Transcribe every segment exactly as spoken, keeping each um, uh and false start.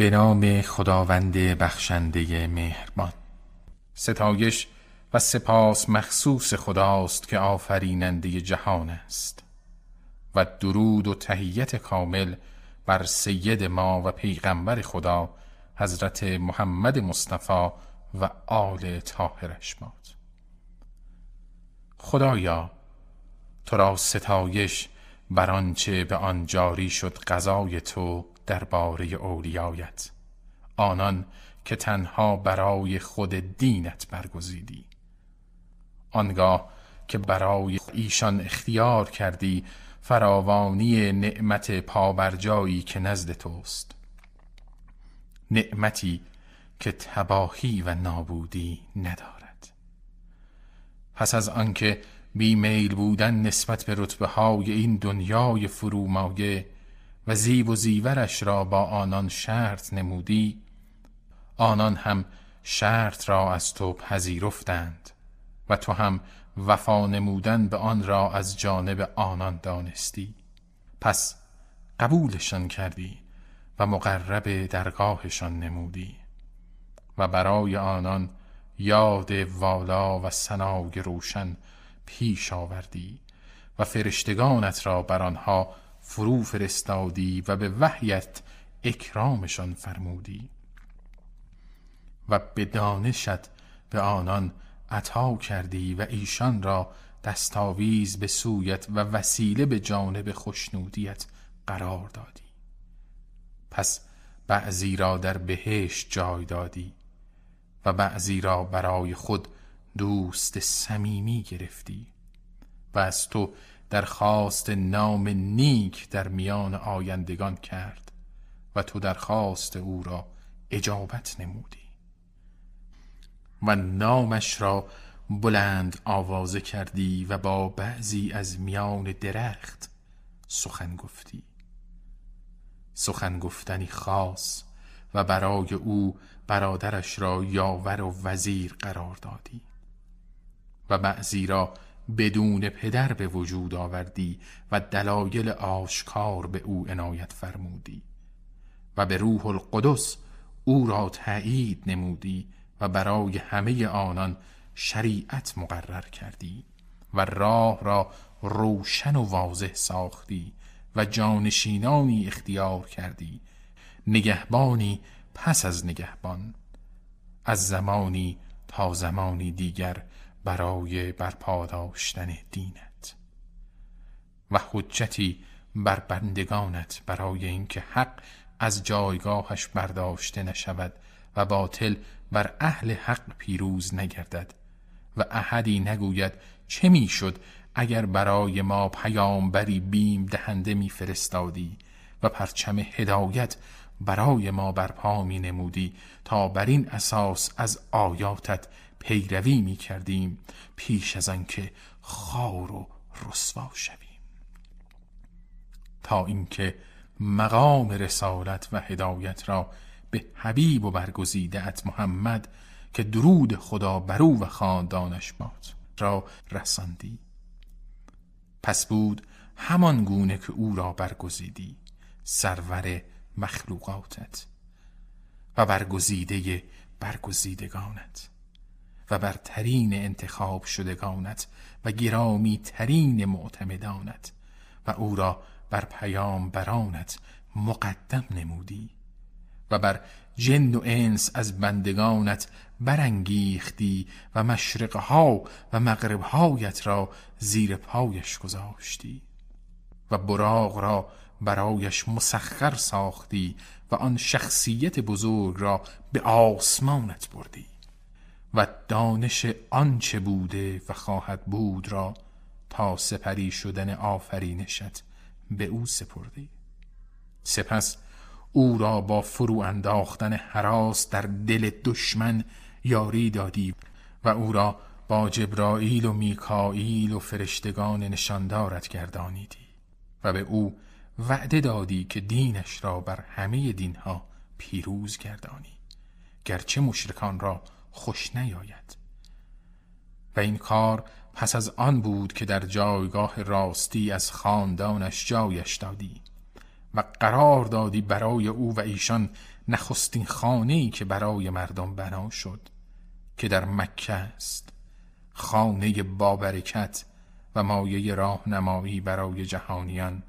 به نام خداوند بخشنده مهربان. ستایش و سپاس مخصوص خداست که آفریننده جهان است و درود و تحیت کامل بر سید ما و پیغمبر خدا حضرت محمد مصطفی و آل طاهرش باد. خدایا تو را ستایش بر آنچه به آن جاری شد قضای تو درباره اولیایت، آنان که تنها برای خود دینت برگزیدی، آنگاه که برای ایشان اختیار کردی فراوانی نعمت پابرجایی که نزد توست، نعمتی که تباهی و نابودی ندارد. پس از آنکه بیمیل بودن نسبت به رتبه های این دنیای فرومایه و زیب و زیورش را با آنان شرط نمودی، آنان هم شرط را از تو پذیرفتند و تو هم وفا نمودن به آن را از جانب آنان دانستی، پس قبولشان کردی و مقرب درگاهشان نمودی و برای آنان یاد والا و ثنای روشن پیش آوردی و فرشتگانت را بر آنها فرو فرستادی و به وحیت اکرامشان فرمودی و به دانشت به آنان عطا کردی و ایشان را دستاویز به سویت و وسیله به جانب خوشنودیت قرار دادی. پس بعضی را در بهشت جای دادی و بعضی را برای خود دوست صمیمی گرفتی و از تو درخواست نام نیک در میان آیندگان کرد و تو درخواست او را اجابت نمودی و نامش را بلند آوازه کردی و با بعضی از میان درخت سخن گفتی، سخن گفتنی خاص و برای او برادرش را یاور و وزیر قرار دادی و بعضی را بدون پدر به وجود آوردی و دلایل آشکار به او عنایت فرمودی و به روح القدس او را تأیید نمودی و برای همه آنان شریعت مقرر کردی و راه را روشن و واضح ساختی و جانشینانی اختیار کردی، نگهبانی پس از نگهبان، از زمانی تا زمانی دیگر برای برپاداشتن دینت و حجتی بر بندگانت برای اینکه حق از جایگاهش برداشته نشود و باطل بر اهل حق پیروز نگردد و احدی نگوید چه میشد اگر برای ما پیامبری بیم دهنده میفرستادی و پرچم هدایت برای ما برپا می نمودی تا بر این اساس از آیاتت پیروی می کردیم پیش از آنکه خوار و رسوا شویم، تا اینکه مقام رسالت و هدایت را به حبیب و برگزیده ات محمد که درود خدا بر او و خاندانش باد را رساندی. پس بود همان گونه که او را برگزیدی، سرور مخلوقاتت و برگزیده برگزیدگانت و برترین انتخاب شدگانت و گرامی ترین معتمدانت و او را بر پیامبرانت مقدم نمودی و بر جن و انس از بندگانت برانگیختی و مشرقها و مغربهایت را زیر پایش گذاشتی و براق را برایش مسخر ساختی و آن شخصیت بزرگ را به آسمانت بردی و دانش آنچه بوده و خواهد بود را تا سپری شدن آفرینشت به او سپردی. سپس او را با فرو انداختن هراس در دل دشمن یاری دادی و او را با جبرائیل و میکائیل و فرشتگان نشاندارت گردانیدی و به او وعده دادی که دینش را بر همه دینها پیروز گردانی گرچه مشرکان را خوش نیاید. و این کار پس از آن بود که در جایگاه راستی از خاندانش جایش دادی و قرار دادی برای او و ایشان نخستین خانه‌ای که برای مردم بنا شد که در مکه است، خانه بابرکت و مایه راهنمایی برای جهانیان.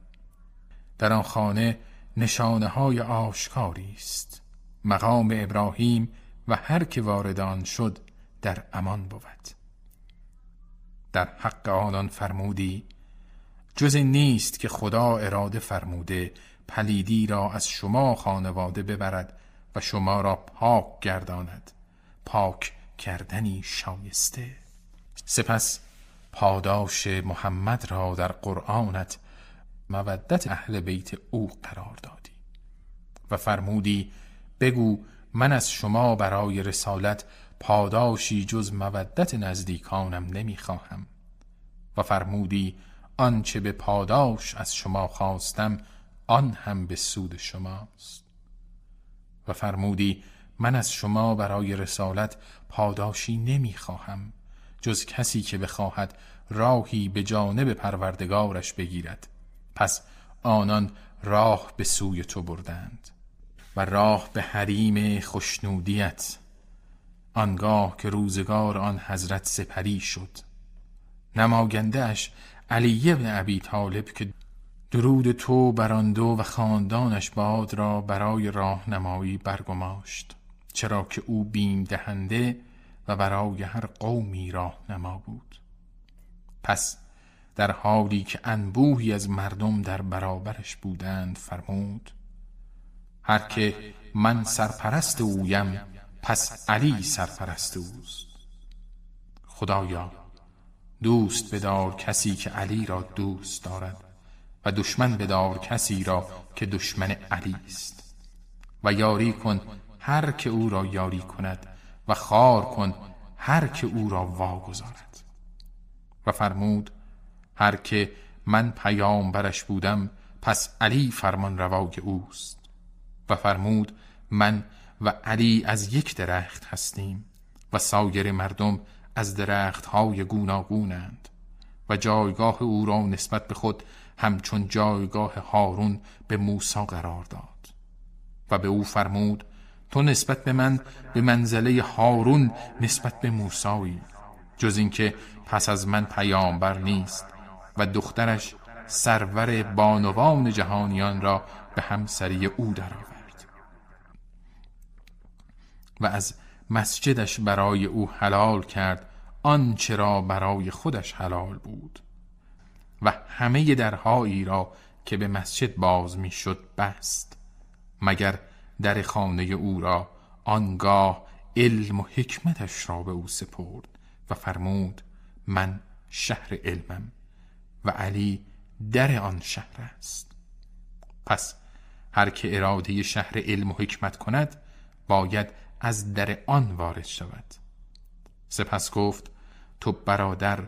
در آن خانه نشانه‌های آشکاری است. مقام ابراهیم و هر که وارد آن شد در امان بود. در حق آنان فرمودی جز این نیست که خدا اراده فرموده پلیدی را از شما خانواده ببرد و شما را پاک گرداند، پاک کردنی شایسته. سپس پاداش محمد را در قرآنت مودت اهل بیت او قرار دادی و فرمودی بگو من از شما برای رسالت پاداشی جز مودت نزدیکانم نمیخواهم. و فرمودی آنچه به پاداش از شما خواستم آن هم به سود شماست. و فرمودی من از شما برای رسالت پاداشی نمیخواهم جز کسی که بخواهد راهی به جانب پروردگارش بگیرد. پس آنان راه به سوی تو بردند و راه به حریم خشنودیت، آنگاه که روزگار آن حضرت سپری شد. نماینده اش علی بن ابی طالب که درود تو بر آن دو و خاندانش باد را برای راهنمایی برگماشت، چرا که او بیم دهنده و برای هر قومی راهنما بود. پس در حالی که انبوهی از مردم در برابرش بودند فرمود هر که من سرپرست اویم پس علی سرپرست اوست. خدایا دوست بدار کسی که علی را دوست دارد و دشمن بدار کسی را که دشمن علی است، و یاری کن هر که او را یاری کند و خوار کن هر که او را واگذارد. و فرمود هر که من پیامبرش بودم پس علی فرمان روای اوست. و فرمود من و علی از یک درخت هستیم و سایر مردم از درخت‌های گوناگونند و جایگاه او را نسبت به خود همچون جایگاه هارون به موسی قرار داد. و به او فرمود تو نسبت به من به منزله هارون نسبت به موسی، جز اینکه پس از من پیامبر نیست. و دخترش سرور بانوان جهانیان را به همسری او درآورد و از مسجدش برای او حلال کرد آنچه را برای خودش حلال بود و همه درهایی را که به مسجد باز می شد بست، مگر در خانه او را، آنگاه علم و حکمتش را به او سپرد و فرمود من شهر علمم و علی در آن شهر است. پس هر که اراده شهر علم و حکمت کند باید از در آن وارد شود. سپس گفت تو برادر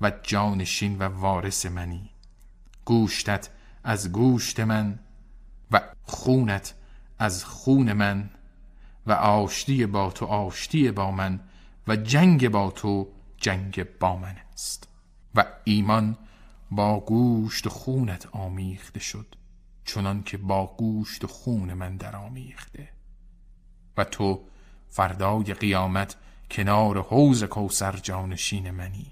و جانشین و وارث منی، گوشتت از گوشت من و خونت از خون من و آشتی با تو آشتی با من و جنگ با تو جنگ با من است. و ایمان با گوشت خونت آمیخته شد چنان که با گوشت خون من در آمیخته، و تو فردای قیامت کنار حوض کوثر جانشین منی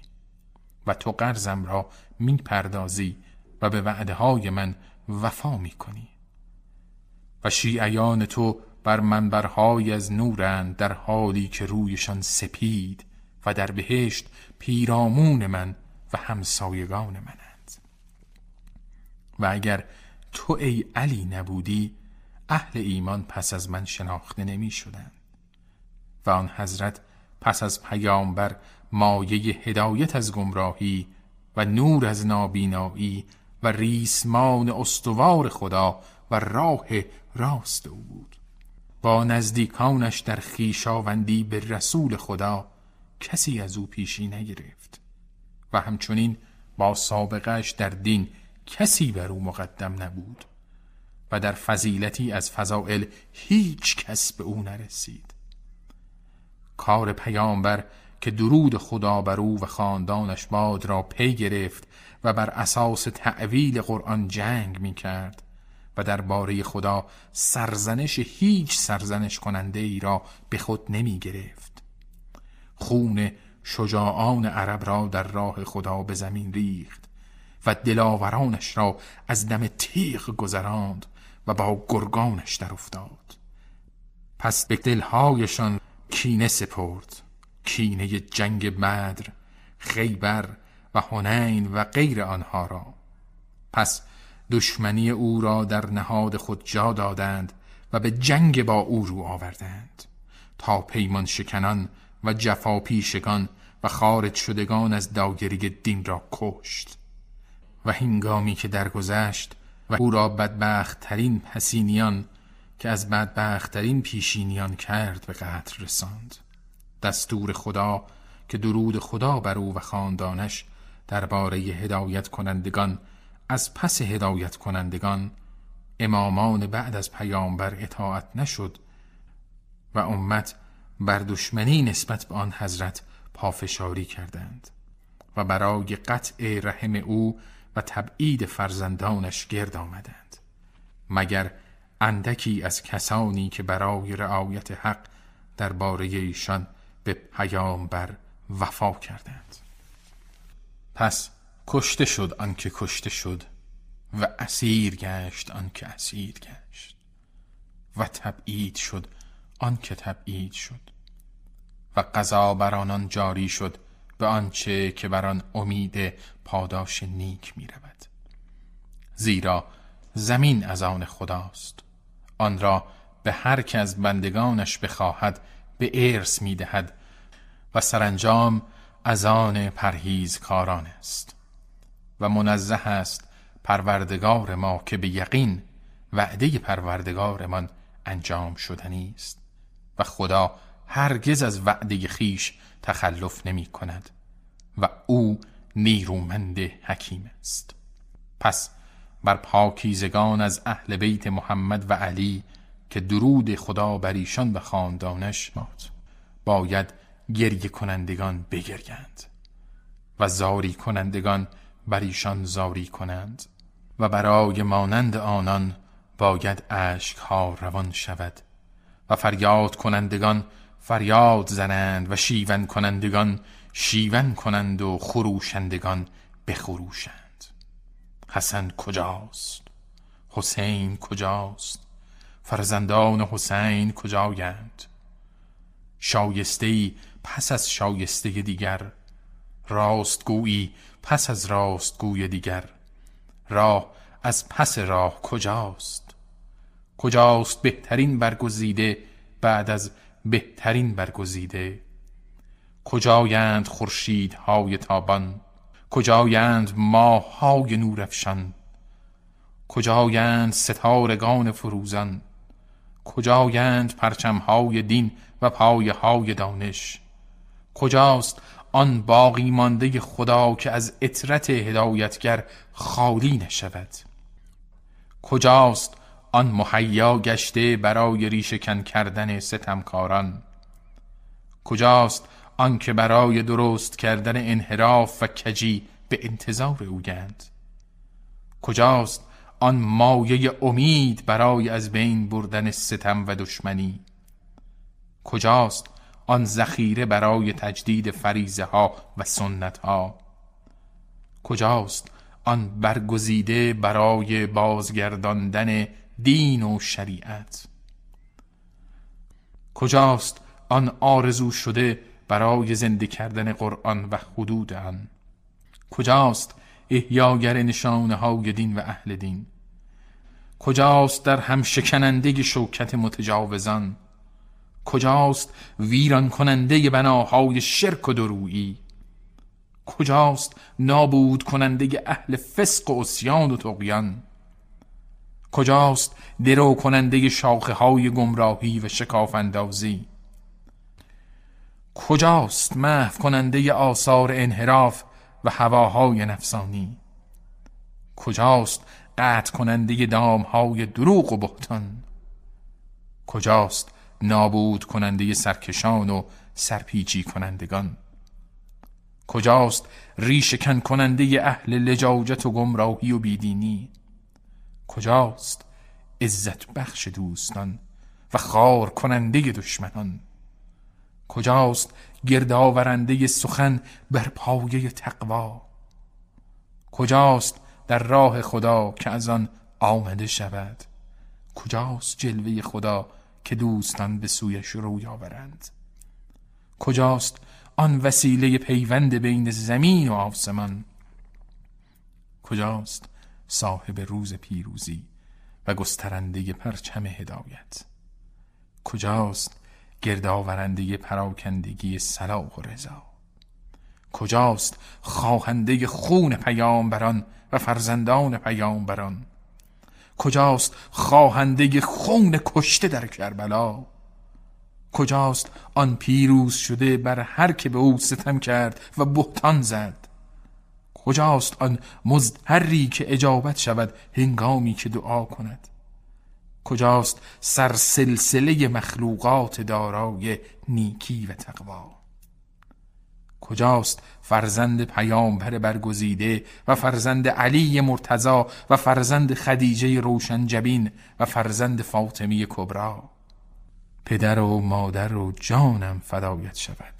و تو قرضم را می پردازی و به وعده های من وفا می کنی. و شیعیان تو بر منبرهای از نورند در حالی که رویشان سپید و در بهشت پیرامون من و همسایگان منند. و اگر تو ای علی نبودی اهل ایمان پس از من شناخته نمی شدند و آن حضرت پس از پیامبر مایه هدایت از گمراهی و نور از نابینایی و ریسمان استوار خدا و راه راست او بود. با نزدیکانش در خویشاوندی به رسول خدا کسی از او پیشی نگرفت و همچنین با سابقهش در دین کسی بر او مقدم نبود و در فضیلتی از فضائل هیچ کس به او نرسید. کار پیامبر که درود خدا بر او و خاندانش باد را پی گرفت و بر اساس تأویل قرآن جنگ می کرد و درباره خدا سرزنش هیچ سرزنش کننده ای را به خود نمی گرفت. خون شجاعان عرب را در راه خدا به زمین ریخت و دلاورانش را از دم تیغ گذراند و با گرگانش در افتاد. پس به دلهایشان کینه سپرد، کینه جنگ بدر، خیبر و حنین و غیر آنها را. پس دشمنی او را در نهاد خود جا دادند و به جنگ با او رو آوردند تا پیمان شکنان و جفا پیشگان و خارج شدگان از دایره دین را کشت. و هنگامی که درگذشت و او را بدبخت ترین پسینیان که از بدبخت ترین پیشینیان کرد به قتل رساند. دستور خدا که درود خدا بر او و خاندانش درباره هدایت کنندگان از پس هدایت کنندگان امامان بعد از پیامبر اطاعت نشد و امت بر دشمنی نسبت به آن حضرت پافشاری کردند و برای قطع رحم او و تبعید فرزندانش گرد آمدند، مگر اندکی از کسانی که برای رعایت حق درباره ایشان به پیامبر وفا کردند. پس کشته شد آن که کشته شد و اسیر گشت آن که اسیر گشت و تبعید شد آن که تبعید شد و قضا بر آنان جاری شد به آنچه که بر آن امید پاداش نیک می رود. زیرا زمین از آن خداست، آن را به هر که از بندگانش بخواهد به ارث می دهد و سرانجام از آن پرهیزکاران است. و منزه است پروردگار ما که به یقین وعده پروردگارمان انجام شدنی است و خدا هرگز از وعده خیش تخلف نمی کند و او نیرومند حکیم است. پس بر پاکیزگان از اهل بیت محمد و علی که درود خدا بر ایشان و خاندانش باید گریه کنندگان بگریند و زاری کنندگان بر ایشان زاری کنند و برای مانند آنان باید اشک‌ها روان شود و فریاد کنندگان فریاد زنند و شیون کنندگان شیون کنند و خروشندگان بخروشند. حسن کجاست؟ حسین کجاست؟ فرزندان حسین کجایند؟ شایسته‌ای پس از شایسته دیگر، راستگویی پس از راستگوی دیگر، راه از پس راه کجاست؟ کجاست بهترین برگزیده بعد از بهترین برگزیده؟ کجایند خورشیدهای تابان؟ کجایند ماه‌های نورافشان؟ کجایند ستارگان فروزان؟ کجایند پرچم‌های دین و پایه‌های دانش؟ کجاست آن باقی مانده خدا که از عطرت هدایتگر خالی نشود؟ کجاست آن مهیا گشته برای ریشه کن کردن ستمکاران؟ کجاست آن که برای درست کردن انحراف و کجی به انتظار اویند؟ کجاست آن مایه امید برای از بین بردن ستم و دشمنی؟ کجاست آن ذخیره برای تجدید فریضه ها و سنت ها؟ کجاست آن برگزیده برای بازگرداندن دین و شریعت؟ کجاست آن آرزو شده برای زنده کردن قرآن و حدود آن؟ کجاست احیاگر نشانه های دین و اهل دین؟ کجاست در هم شکننده شوکت متجاوزان؟ کجاست ویران کننده بناهای شرک و درویی؟ کجاست نابود کننده اهل فسق و عصیان و طغیان؟ کجاست درو کننده شاخه های گمراهی و شکاف اندازی؟ کجاست محو کننده آثار انحراف و هواهای نفسانی؟ کجاست قطع کننده دامهای دروغ و بهتان؟ کجاست نابود کننده سرکشان و سرپیچی کنندگان؟ کجاست ریشه‌کن کننده اهل لجاجت و گمراهی و بیدینی؟ کجاست عزت بخش دوستان و خار کننده دشمنان. کجاست گردآورنده سخن بر پایه تقوا؟ کجاست در راه خدا که از آن آمده شود؟ کجاست جلوه خدا که دوستان به سویش روی آورند؟ کجاست آن وسیله پیوند بین زمین و آسمان؟ کجاست صاحب روز پیروزی و گسترنده پرچم هدایت؟ کجاست گردآورنده پراکندگی صلاح و رضا؟ کجاست خواهنده خون پیامبران و فرزندان پیامبران؟ کجاست خواهنده خون کشته در کربلا؟ کجاست آن پیروز شده بر هر که به او ستم کرد و بهتان زد؟ کجاست آن مضطری که اجابت شود هنگامی که دعا کند؟ کجاست سرسلسله مخلوقات دارای نیکی و تقوا؟ کجاست فرزند پیامبر برگزیده و فرزند علی مرتضی و فرزند خدیجه روشنجبین و فرزند فاطمی کبرا؟ پدر و مادر و جانم فدایت شود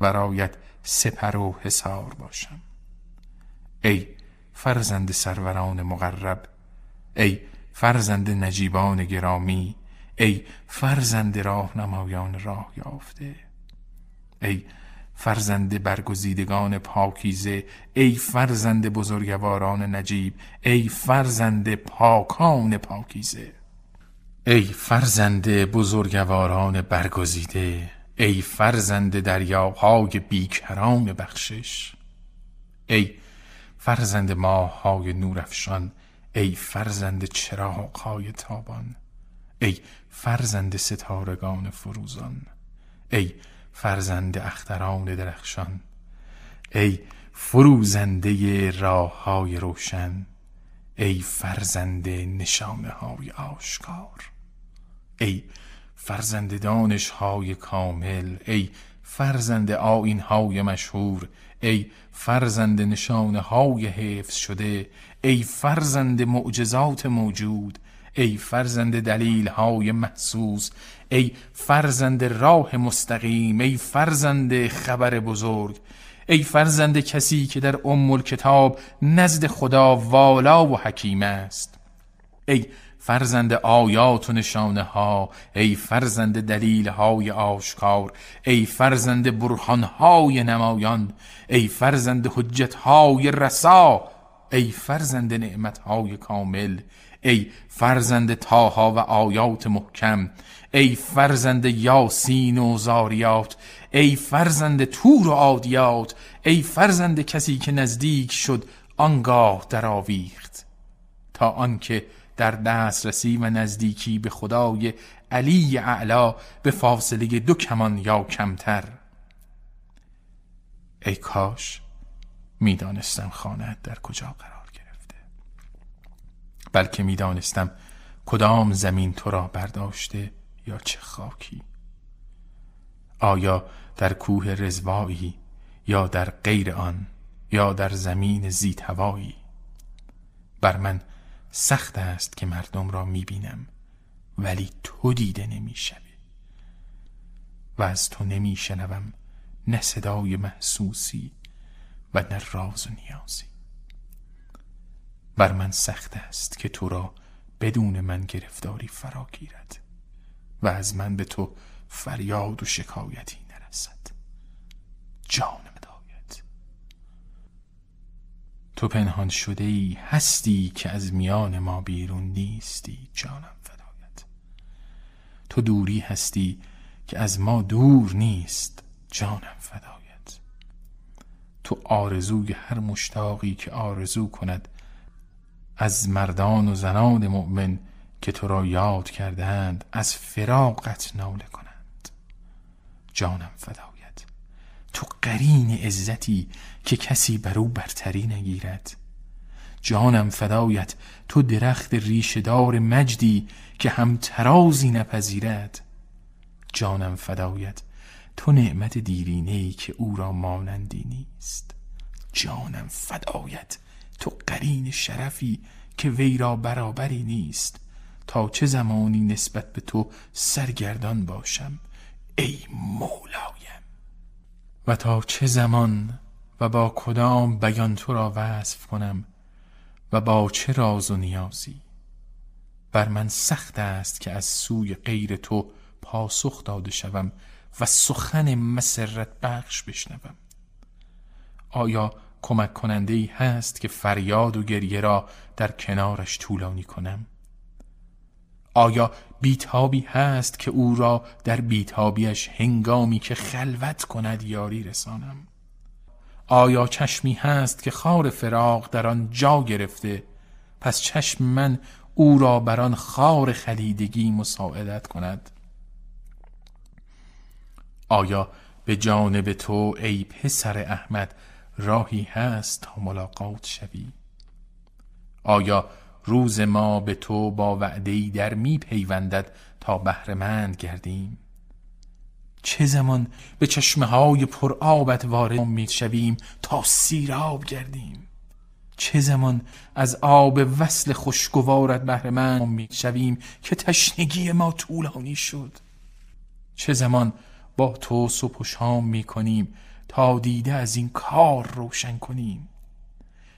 و رایت سپر و حصار باشم. ای فرزند سروران مقرب، ای فرزند نجیبان گرامی، ای فرزند راهنمایان راه یافته، ای فرزند برگزیدگان پاکیزه، ای فرزند بزرگواران نجیب، ای فرزند پاکان پاکیزه، ای فرزند بزرگواران برگزیده، ای فرزند دریاهای بیکران بخشش، ای فرزند ماه‌های نورافشان، ای فرزند چراغ‌های تابان، ای فرزند ستارگان فروزان، ای فرزند اختران درخشان، ای فروزنده راه‌های روشن، ای فرزند نشانه‌های آشکار، ای فرزند دانش‌های کامل، ای فرزند آیین‌های مشهور، ای فرزند نشانه‌های حفظ شده، ای فرزند معجزات موجود، ای فرزند دلیل‌های محسوس، ای فرزند راه مستقیم، ای فرزند خبر بزرگ، ای فرزند کسی که در ام الکتاب نزد خدا والا و حکیم است، ای فرزند آیات و نشانه ها، ای فرزند دلیل های آشکار، ای فرزند برهان های نمایان، ای فرزند حجت های رسا، ای فرزند نعمت های کامل، ای فرزند طاها و آیات محکم، ای فرزند یاسین و زاریات، ای فرزند تور و عادیات، ای فرزند کسی که نزدیک شد آنگاه دراویخت تا آنکه در دسترسی و نزدیکی به خدای علی اعلی به فاصله دو کمان یا کمتر. ای کاش می دانستم خانه‌ات در کجا قرار گرفته، بلکه می دانستم کدام زمین تو را برداشته یا چه خاکی. آیا در کوه رضوایی یا در غیر آن یا در زمین زیتوایی؟ بر من سخت است که مردم را میبینم ولی تو دیده نمیشوی و از تو نمیشنوم نه صدای محسوسی و نه راز و نیازی. بر من سخت است که تو را بدون من گرفتاری فرا گیرد و از من به تو فریاد و شکایتی نرسد. جانم دایت تو پنهان شده ای هستی که از میان ما بیرون نیستی. جانم فدایت تو دوری هستی که از ما دور نیست. جانم فدایت تو آرزوی هر مشتاقی که آرزو کند، از مردان و زنان مؤمن که تو را یاد کردند از فراقت ناله کنند. جانم فدایت تو قرین عزتی که کسی بر او برتری نگیرد. جانم فدایت تو درخت ریشه‌دار مجدی که هم ترازی نپذیرد. جانم فدایت تو نعمت دیرینه‌ای که او را مانندی نیست. جانم فدایت تو قرین شرفی که وی را برابری نیست. تا چه زمانی نسبت به تو سرگردان باشم ای مولایم؟ و تا چه زمان و با کدام بیان تو را وصف کنم و با چه راز و نیازی؟ بر من سخت است که از سوی غیر تو پاسخ داده شوم و سخن مسرت بخش بشنوم. آیا کمک کننده‌ای هست که فریاد و گریه را در کنارش طولانی کنم؟ آیا بیتابی هست که او را در بیتابیش هنگامی که خلوت کند یاری رسانم؟ آیا چشمی هست که خار فراق در آن جا گرفته، پس چشم من او را بر آن خار خلیدگی مساعدت کند؟ آیا به جانب تو ای پسر احمد راهی هست تا ملاقات شوی؟ آیا روز ما به تو با وعده‌ای در می پیوندد تا بهره‌مند گردیم؟ چه زمان به چشمه‌های پر آبت وارد می شویم تا سیراب گردیم؟ چه زمان از آب وصل خوشگوارت بهره‌مند می شویم که تشنگی ما طولانی شد؟ چه زمان با تو صبح و شام می کنیم تا دیده از این کار روشن کنیم؟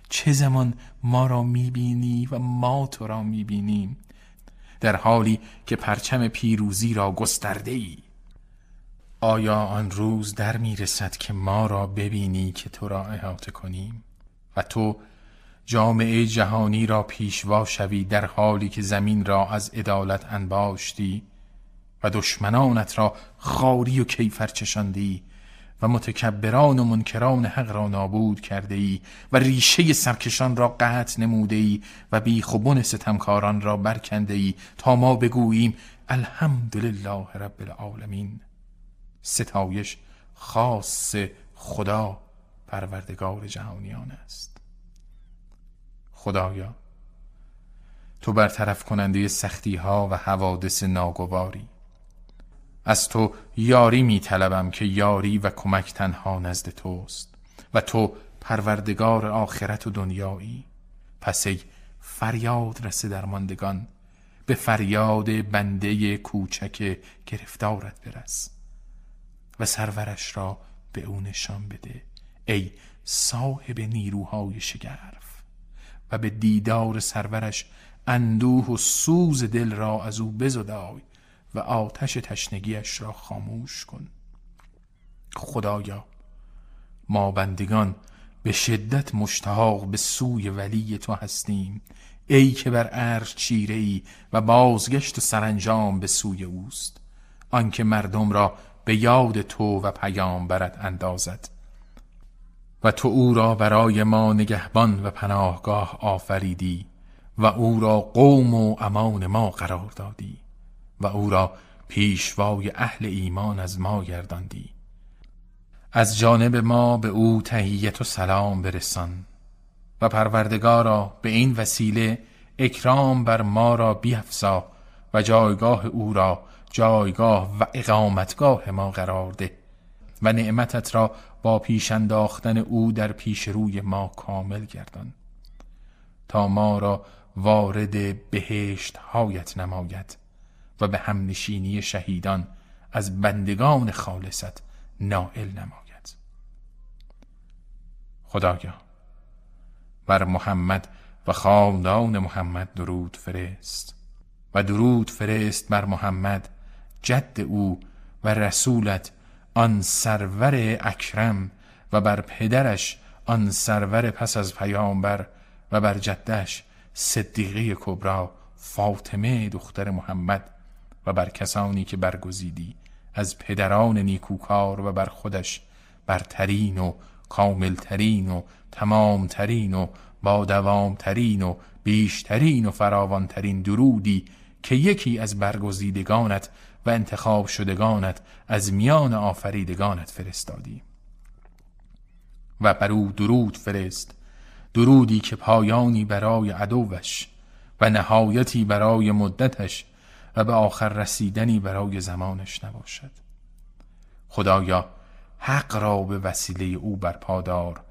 چه زمان ما را میبینی و ما تو را میبینیم، در حالی که پرچم پیروزی را گسترده ای؟ آیا آن روز در میرسد که ما را ببینی که تو را احاطه کنیم و تو جامعه جهانی را پیشوا شوی، در حالی که زمین را از عدالت انباشتی و دشمنانت را خاری و کیفر چشاندی و متکبران و منکران حق را نابود کرده ای و ریشه سرکشان را قطع نموده ای و بیخ و بن ستمکاران را برکنده ای تا ما بگوییم الحمدلله رب العالمین. ستایش خاص خدا پروردگار جهانیان است. خدایا تو برطرف کننده سختی ها و حوادث ناگواری، از تو یاری می طلبم که یاری و کمک تنها نزد توست و تو پروردگار آخرت و دنیایی. پس ای فریاد رس درماندگان، به فریاد بنده کوچک گرفتارت برس و سرورش را به او نشان بده ای صاحب نیروهای شگرف، و به دیدار سرورش اندوه و سوز دل را از او بزدای و آتش تشنگیش را خاموش کن. خدایا ما بندگان به شدت مشتاق به سوی ولی تو هستیم، ای که بر عرش چیره‌ای و بازگشت و سرانجام به سوی اوست، آنکه مردم را به یاد تو و پیامبرت اندازد و تو او را برای ما نگهبان و پناهگاه آفریدی و او را قوم و امان ما قرار دادی و او را پیشوای اهل ایمان از ما گرداندی. از جانب ما به او تحیت و سلام برسان و پروردگارا به این وسیله اکرام بر ما را بیفزا و جایگاه او را جایگاه و اقامتگاه ما قرار ده و نعمتت را با پیش انداختن او در پیش روی ما کامل گردان تا ما را وارد بهشت هایت نماید و به همنشینی شهیدان از بندگان خالصت نائل نماید. خدایا بر محمد و خاندان محمد درود فرست و درود فرست بر محمد جد او و رسولت آن سرور اکرم و بر پدرش آن سرور پس از پیامبر و بر جدش صدیقه کبرا فاطمه دختر محمد و بر کسانی که برگزیدی از پدران نیکوکار و بر خودش برترین و کاملترین و تمامترین و با دوامترین و بیشترین و فراوانترین درودی که یکی از برگزیدگانت و انتخاب شدگانت از میان آفریدگانت فرستادی و بر او درود فرست، درودی که پایانی برای عدوش و نهایتی برای مدتش و به آخر رسیدنی برای زمانش نباشد. خدایا حق را به وسیله او برپادار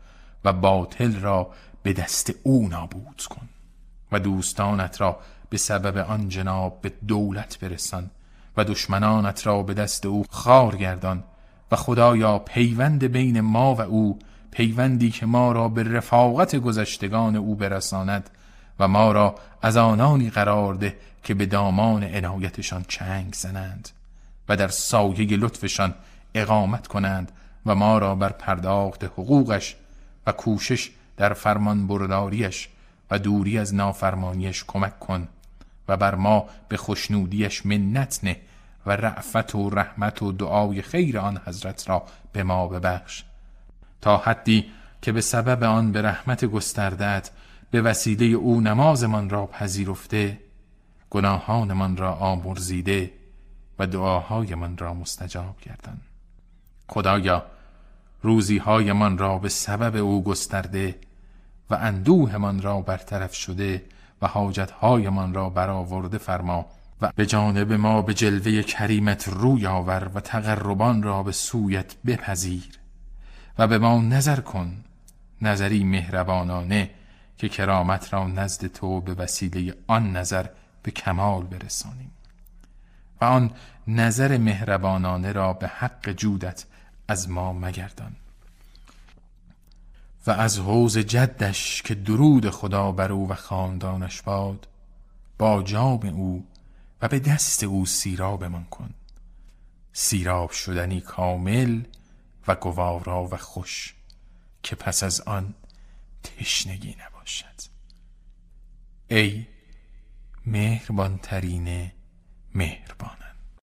و باطل را به دست او نابود کن و دوستانت را به سبب آن جناب به دولت برسان و دشمنانت را به دست او خوار گردان و خدایا پیوند بین ما و او، پیوندی که ما را به رفاقت گذشتگان او برساند و ما را از آنانی قرار ده که به دامان عنایتشان چنگ زنند و در سایه لطفشان اقامت کنند و ما را بر پرداخت حقوقش و کوشش در فرمان برداریش و دوری از نافرمانیش کمک کن و بر ما به خوشنودیش منت نه و رأفت و رحمت و دعای خیر آن حضرت را به ما ببخش تا حدی که به سبب آن به رحمت گسترده‌ات به وسیله او نمازمان را پذیرفته، گناهانمان را آمرزیده و دعاهایمان را مستجاب گردان. خدایا روزیهایمان را به سبب او گسترده و اندوهمان را برطرف شده و حاجتهایمان را برآورده فرما و به جانب ما به جلوه کریمت روی آور و تقربان را به سویت بپذیر و به ما نظر کن، نظری مهربانانه که کرامت را نزد تو به وسیله آن نظر به کمال برسانیم و آن نظر مهربانانه را به حق جودت از ما مگردان و از حوض جدش که درود خدا بر او و خاندانش باد، با جام او و به دست او سیرابمان کن، سیراب شدنی کامل و گوارا و خوش که پس از آن تشنگی نباشد. ای مهربانترین مهربان